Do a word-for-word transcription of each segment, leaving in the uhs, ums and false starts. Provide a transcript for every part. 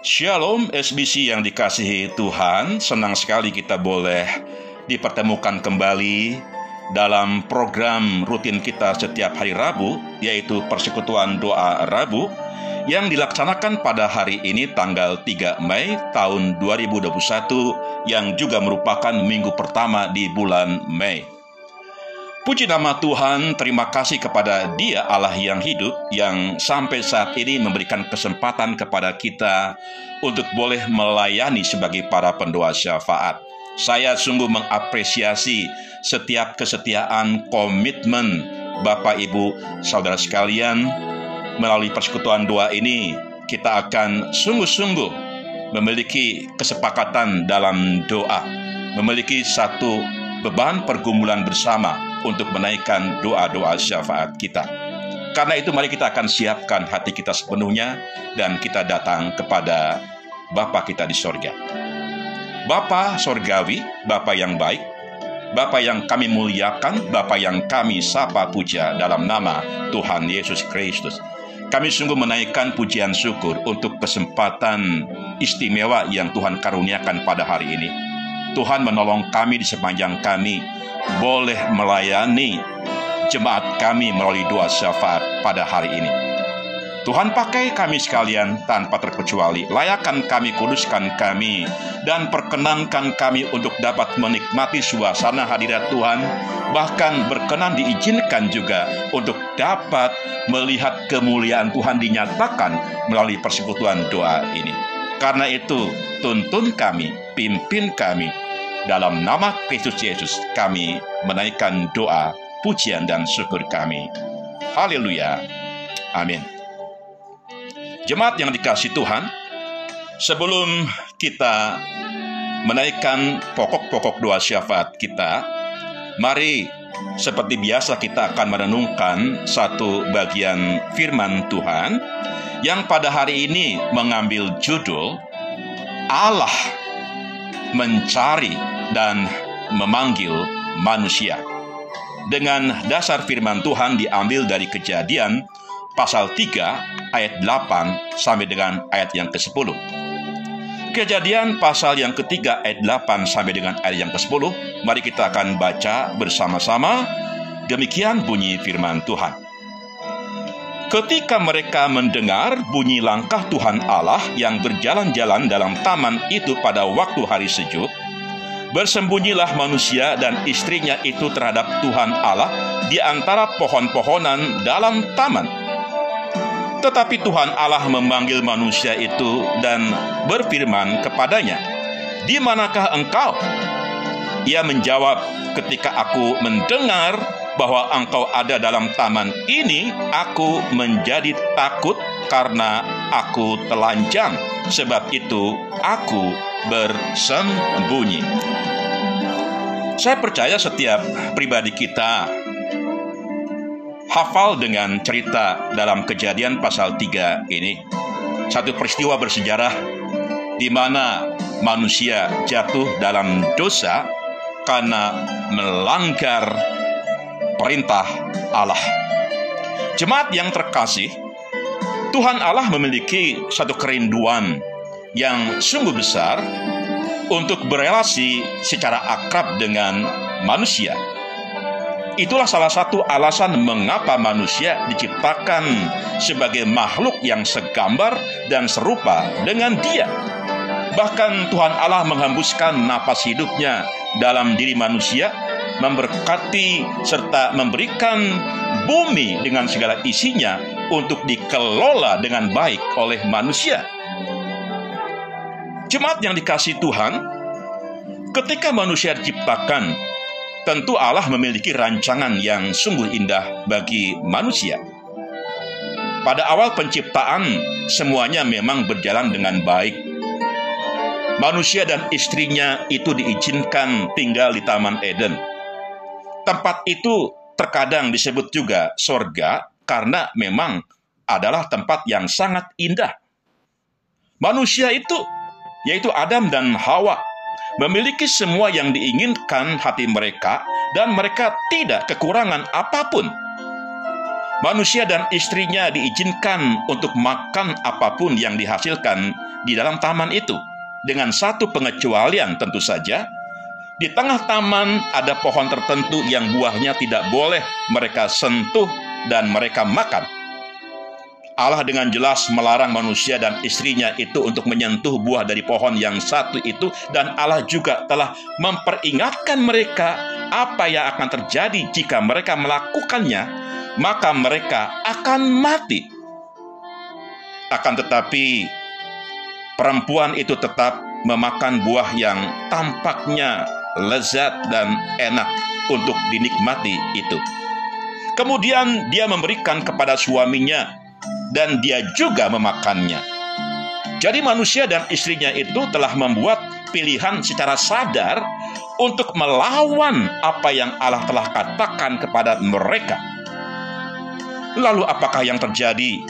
Shalom S B C yang dikasihi Tuhan, senang sekali kita boleh dipertemukan kembali dalam program rutin kita setiap hari Rabu, yaitu Persekutuan Doa Rabu, yang dilaksanakan pada hari ini tanggal tiga Mei tahun dua ribu dua puluh satu, yang juga merupakan minggu pertama di bulan Mei. Puji nama Tuhan, terima kasih kepada Dia Allah yang hidup, yang sampai saat ini memberikan kesempatan kepada kita untuk boleh melayani sebagai para pendoa syafaat. Saya sungguh mengapresiasi setiap kesetiaan, komitmen Bapak Ibu Saudara sekalian. Melalui persekutuan doa ini, kita akan sungguh-sungguh memiliki kesepakatan dalam doa, memiliki satu beban pergumulan bersama untuk menaikkan doa-doa syafaat kita. Karena itu mari kita akan siapkan hati kita sepenuhnya dan kita datang kepada Bapa kita di sorga. Bapa sorgawi, Bapa yang baik, Bapa yang kami muliakan, Bapa yang kami sapa puja dalam nama Tuhan Yesus Kristus. Kami sungguh menaikkan pujian syukur untuk kesempatan istimewa yang Tuhan karuniakan pada hari ini. Tuhan menolong kami di sepanjang kami boleh melayani jemaat kami melalui doa syafaat pada hari ini. Tuhan, pakai kami sekalian tanpa terkecuali. Layakan kami, kuduskan kami, dan perkenankan kami untuk dapat menikmati suasana hadirat Tuhan. Bahkan berkenan diizinkan juga untuk dapat melihat kemuliaan Tuhan dinyatakan melalui persekutuan doa ini. Karena itu, tuntun kami, pimpin kami. Dalam nama Kristus Yesus kami menaikkan doa, pujian dan syukur kami. Haleluya. Amin. Jemaat yang dikasihi Tuhan, sebelum kita menaikkan pokok-pokok doa syafaat kita, mari seperti biasa kita akan merenungkan satu bagian firman Tuhan yang pada hari ini mengambil judul Allah mencari dan memanggil manusia. Dengan dasar firman Tuhan diambil dari Kejadian pasal tiga ayat delapan sampai dengan ayat yang kesepuluh. Kejadian pasal yang ketiga ayat delapan sampai dengan ayat yang kesepuluh. Mari kita akan baca bersama-sama. Demikian bunyi firman Tuhan. Ketika mereka mendengar bunyi langkah Tuhan Allah yang berjalan-jalan dalam taman itu pada waktu hari sejuk, bersembunyilah manusia dan istrinya itu terhadap Tuhan Allah di antara pohon-pohonan dalam taman. Tetapi Tuhan Allah memanggil manusia itu dan berfirman kepadanya, "Di manakah engkau?" Ia menjawab, "Ketika aku mendengar bahwa engkau ada dalam taman ini, aku menjadi takut karena aku telanjang. Sebab itu aku bersembunyi." Saya percaya setiap pribadi kita hafal dengan cerita dalam Kejadian pasal tiga ini. Satu peristiwa bersejarah di mana manusia jatuh dalam dosa karena melanggar perintah Allah. Jemaat yang terkasih, Tuhan Allah memiliki satu kerinduan yang sungguh besar untuk berelasi secara akrab dengan manusia. Itulah salah satu alasan mengapa manusia diciptakan sebagai makhluk yang segambar dan serupa dengan Dia. Bahkan Tuhan Allah menghembuskan napas hidupnya dalam diri manusia, memberkati serta memberikan bumi dengan segala isinya untuk dikelola dengan baik oleh manusia. Jemaat yang dikasihi Tuhan, ketika manusia diciptakan, tentu Allah memiliki rancangan yang sungguh indah bagi manusia. Pada awal penciptaan, semuanya memang berjalan dengan baik. Manusia dan istrinya itu diizinkan tinggal di Taman Eden. Tempat itu terkadang disebut juga sorga karena memang adalah tempat yang sangat indah. Manusia itu, yaitu Adam dan Hawa, memiliki semua yang diinginkan hati mereka dan mereka tidak kekurangan apapun. Manusia dan istrinya diizinkan untuk makan apapun yang dihasilkan di dalam taman itu, dengan satu pengecualian tentu saja. Di tengah taman ada pohon tertentu yang buahnya tidak boleh mereka sentuh dan mereka makan. Allah dengan jelas melarang manusia dan istrinya itu untuk menyentuh buah dari pohon yang satu itu, dan Allah juga telah memperingatkan mereka apa yang akan terjadi jika mereka melakukannya, maka mereka akan mati. Akan tetapi, perempuan itu tetap memakan buah yang tampaknya lezat dan enak untuk dinikmati itu. Kemudian dia memberikan kepada suaminya dan dia juga memakannya. Jadi manusia dan istrinya itu telah membuat pilihan secara sadar untuk melawan apa yang Allah telah katakan kepada mereka. Lalu apakah yang terjadi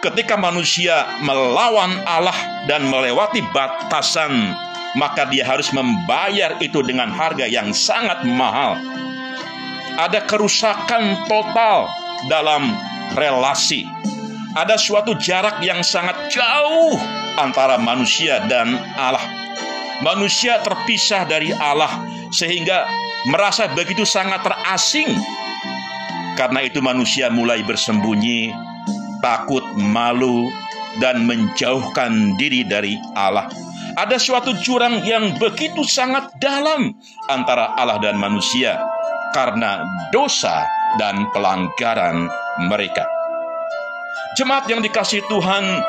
ketika manusia melawan Allah dan melewati batasan? Maka dia harus membayar itu dengan harga yang sangat mahal. Ada kerusakan total dalam relasi. Ada suatu jarak yang sangat jauh antara manusia dan Allah. Manusia terpisah dari Allah sehingga merasa begitu sangat terasing. Karena itu manusia mulai bersembunyi, takut, malu, dan menjauhkan diri dari Allah. Ada suatu jurang yang begitu sangat dalam antara Allah dan manusia karena dosa dan pelanggaran mereka. Jemaat yang dikasihi Tuhan,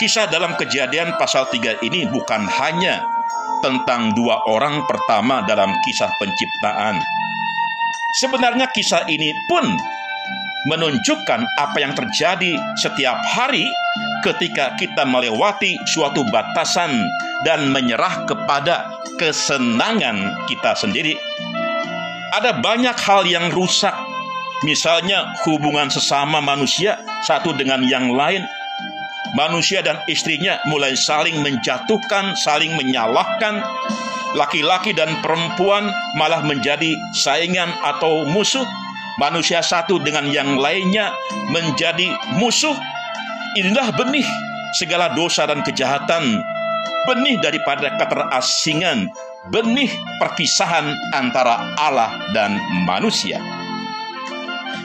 kisah dalam Kejadian pasal tiga ini bukan hanya tentang dua orang pertama dalam kisah penciptaan. Sebenarnya kisah ini pun menunjukkan apa yang terjadi setiap hari ketika kita melewati suatu batasan dan menyerah kepada kesenangan kita sendiri. Ada banyak hal yang rusak, misalnya hubungan sesama manusia satu dengan yang lain. Manusia dan istrinya mulai saling menjatuhkan, saling menyalahkan. Laki-laki dan perempuan malah menjadi saingan atau musuh. Manusia satu dengan yang lainnya menjadi musuh. Inilah benih segala dosa dan kejahatan, benih daripada keterasingan, benih perpisahan antara Allah dan manusia.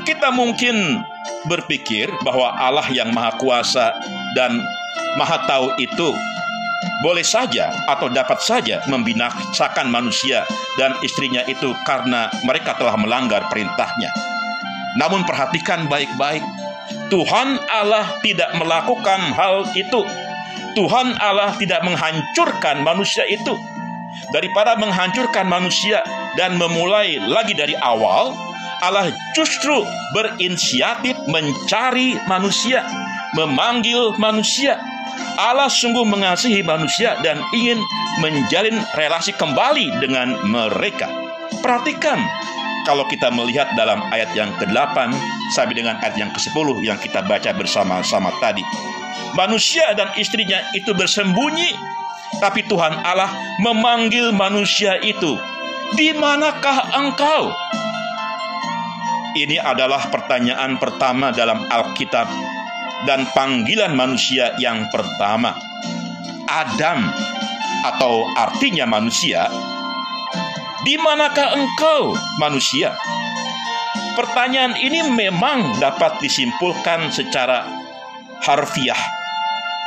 Kita mungkin berpikir bahwa Allah yang Maha Kuasa dan Maha Tahu itu boleh saja atau dapat saja membinasakan manusia dan istrinya itu karena mereka telah melanggar perintahnya. Namun perhatikan baik-baik, Tuhan Allah tidak melakukan hal itu. Tuhan Allah tidak menghancurkan manusia itu. Daripada menghancurkan manusia dan memulai lagi dari awal, Allah justru berinisiatif mencari manusia, memanggil manusia. Allah sungguh mengasihi manusia dan ingin menjalin relasi kembali dengan mereka. Perhatikan, kalau kita melihat dalam ayat yang kedelapan sampai dengan ayat yang kesepuluh yang kita baca bersama-sama tadi. Manusia dan istrinya itu bersembunyi, tapi Tuhan Allah memanggil manusia itu. Di manakah engkau? Ini adalah pertanyaan pertama dalam Alkitab. Dan panggilan manusia yang pertama, Adam, atau artinya manusia. Di manakah engkau, manusia? Pertanyaan ini memang dapat disimpulkan secara harfiah.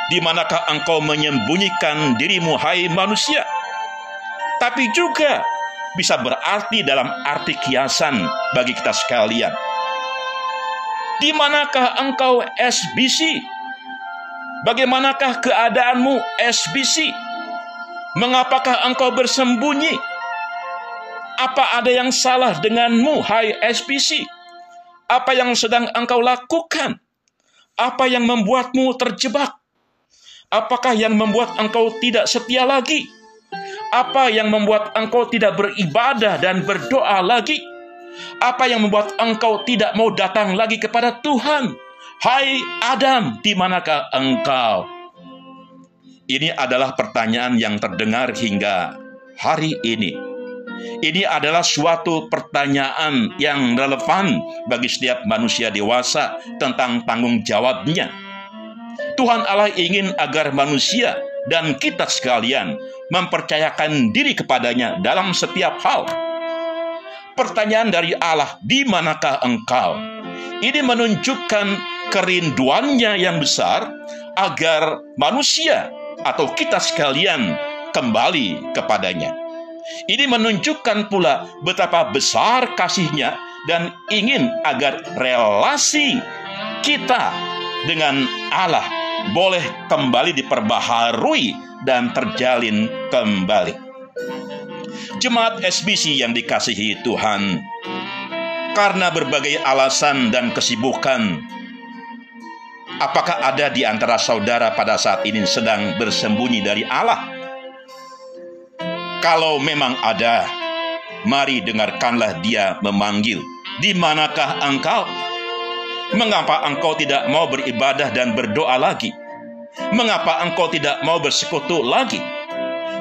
Di manakah engkau menyembunyikan dirimu, hai manusia? Tapi juga bisa berarti dalam arti kiasan bagi kita sekalian. Di manakah engkau, S B C? Bagaimanakah keadaanmu, S B C? Mengapakah engkau bersembunyi? Apa ada yang salah denganmu, hai S B C? Apa yang sedang engkau lakukan? Apa yang membuatmu terjebak? Apakah yang membuat engkau tidak setia lagi? Apa yang membuat engkau tidak beribadah dan berdoa lagi? Apa yang membuat engkau tidak mau datang lagi kepada Tuhan? Hai Adam, di manakah engkau? Ini adalah pertanyaan yang terdengar hingga hari ini. Ini adalah suatu pertanyaan yang relevan bagi setiap manusia dewasa tentang tanggung jawabnya. Tuhan Allah ingin agar manusia dan kita sekalian mempercayakan diri kepadanya dalam setiap hal. Pertanyaan dari Allah, di manakah engkau? Ini menunjukkan kerinduannya yang besar agar manusia atau kita sekalian kembali kepadanya. Ini menunjukkan pula betapa besar kasihnya dan ingin agar relasi kita dengan Allah boleh kembali diperbaharui dan terjalin kembali. Jemaat S B C yang dikasihi Tuhan, karena berbagai alasan dan kesibukan, apakah ada di antara saudara pada saat ini sedang bersembunyi dari Allah? Kalau memang ada, mari dengarkanlah Dia memanggil, di manakah engkau? Mengapa engkau tidak mau beribadah dan berdoa lagi? Mengapa engkau tidak mau bersekutu lagi?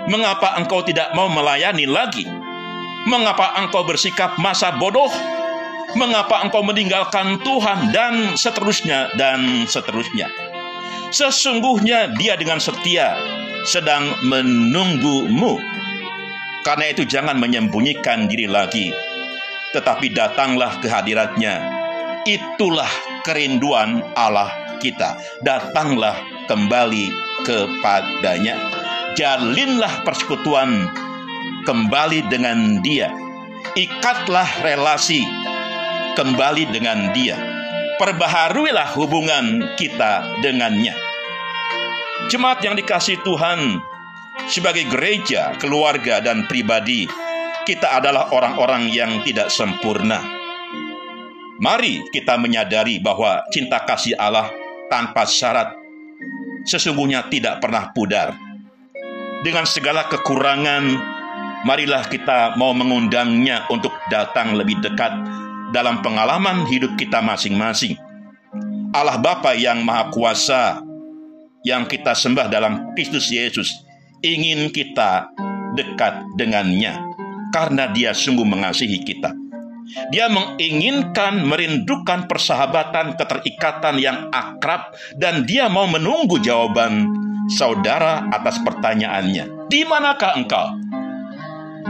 Mengapa engkau tidak mau melayani lagi? Mengapa engkau bersikap masa bodoh? Mengapa engkau meninggalkan Tuhan? Dan seterusnya, dan seterusnya. Sesungguhnya Dia dengan setia sedang menunggumu. Karena itu jangan menyembunyikan diri lagi, tetapi datanglah ke hadirat-Nya. Itulah kerinduan Allah kita. Datanglah kembali kepada-Nya. Jalinlah persekutuan kembali dengan Dia. Ikatlah relasi kembali dengan Dia. Perbaharuilah hubungan kita dengannya. Jemaat yang dikasihi Tuhan, sebagai gereja, keluarga, dan pribadi, kita adalah orang-orang yang tidak sempurna. Mari kita menyadari bahwa cinta kasih Allah tanpa syarat sesungguhnya tidak pernah pudar. Dengan segala kekurangan, marilah kita mau mengundang-Nya untuk datang lebih dekat dalam pengalaman hidup kita masing-masing. Allah Bapa yang Maha Kuasa, yang kita sembah dalam Kristus Yesus, ingin kita dekat dengan-Nya, karena Dia sungguh mengasihi kita. Dia menginginkan, merindukan persahabatan, keterikatan yang akrab, dan Dia mau menunggu jawaban saudara atas pertanyaannya, di manakah engkau?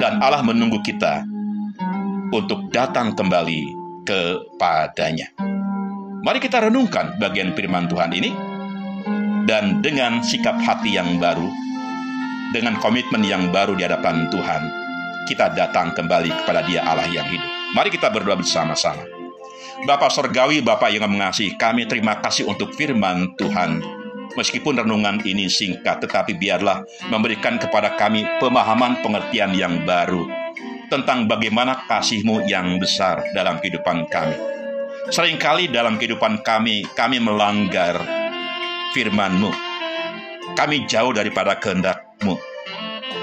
Dan Allah menunggu kita untuk datang kembali kepada-Nya. Mari kita renungkan bagian firman Tuhan ini, dan dengan sikap hati yang baru, dengan komitmen yang baru di hadapan Tuhan, kita datang kembali kepada Dia Allah yang hidup. Mari kita berdoa bersama-sama. Bapa Surgawi, Bapa yang mengasihi kami, terima kasih untuk firman Tuhan. Meskipun renungan ini singkat, tetapi biarlah memberikan kepada kami pemahaman pengertian yang baru tentang bagaimana kasih-Mu yang besar dalam kehidupan kami. Seringkali dalam kehidupan kami, kami melanggar firman-Mu. Kami jauh daripada kehendak-Mu.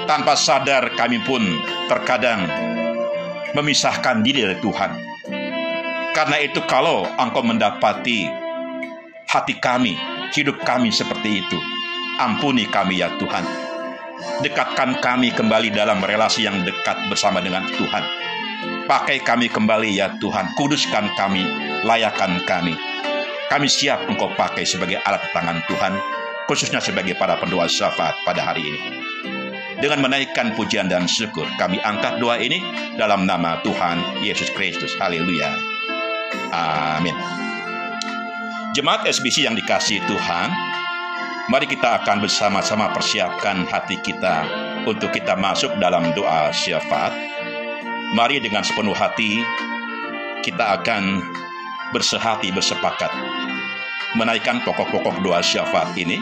Tanpa sadar kami pun terkadang memisahkan diri dari Tuhan. Karena itu kalau Engkau mendapati hati kami, hidup kami seperti itu, ampuni kami ya Tuhan. Dekatkan kami kembali dalam relasi yang dekat bersama dengan Tuhan. Pakai kami kembali ya Tuhan. Kuduskan kami, layakan kami. Kami siap Engkau pakai sebagai alat tangan Tuhan, khususnya sebagai para pendoa syafaat pada hari ini. Dengan menaikkan pujian dan syukur, kami angkat doa ini dalam nama Tuhan Yesus Kristus. Haleluya. Amin. Jemaat S B C yang dikasihi Tuhan, mari kita akan bersama-sama persiapkan hati kita untuk kita masuk dalam doa syafaat. Mari dengan sepenuh hati kita akan bersehati bersepakat menaikkan pokok-pokok doa syafaat ini,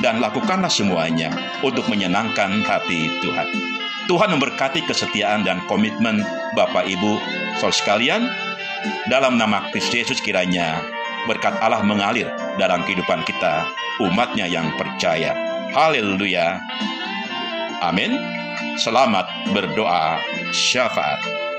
dan lakukanlah semuanya untuk menyenangkan hati Tuhan. Tuhan memberkati kesetiaan dan komitmen Bapak Ibu saudara sekalian. Dalam nama Kristus Yesus kiranya berkat Allah mengalir dalam kehidupan kita, umat-Nya yang percaya. Haleluya. Amin. Selamat berdoa syafaat.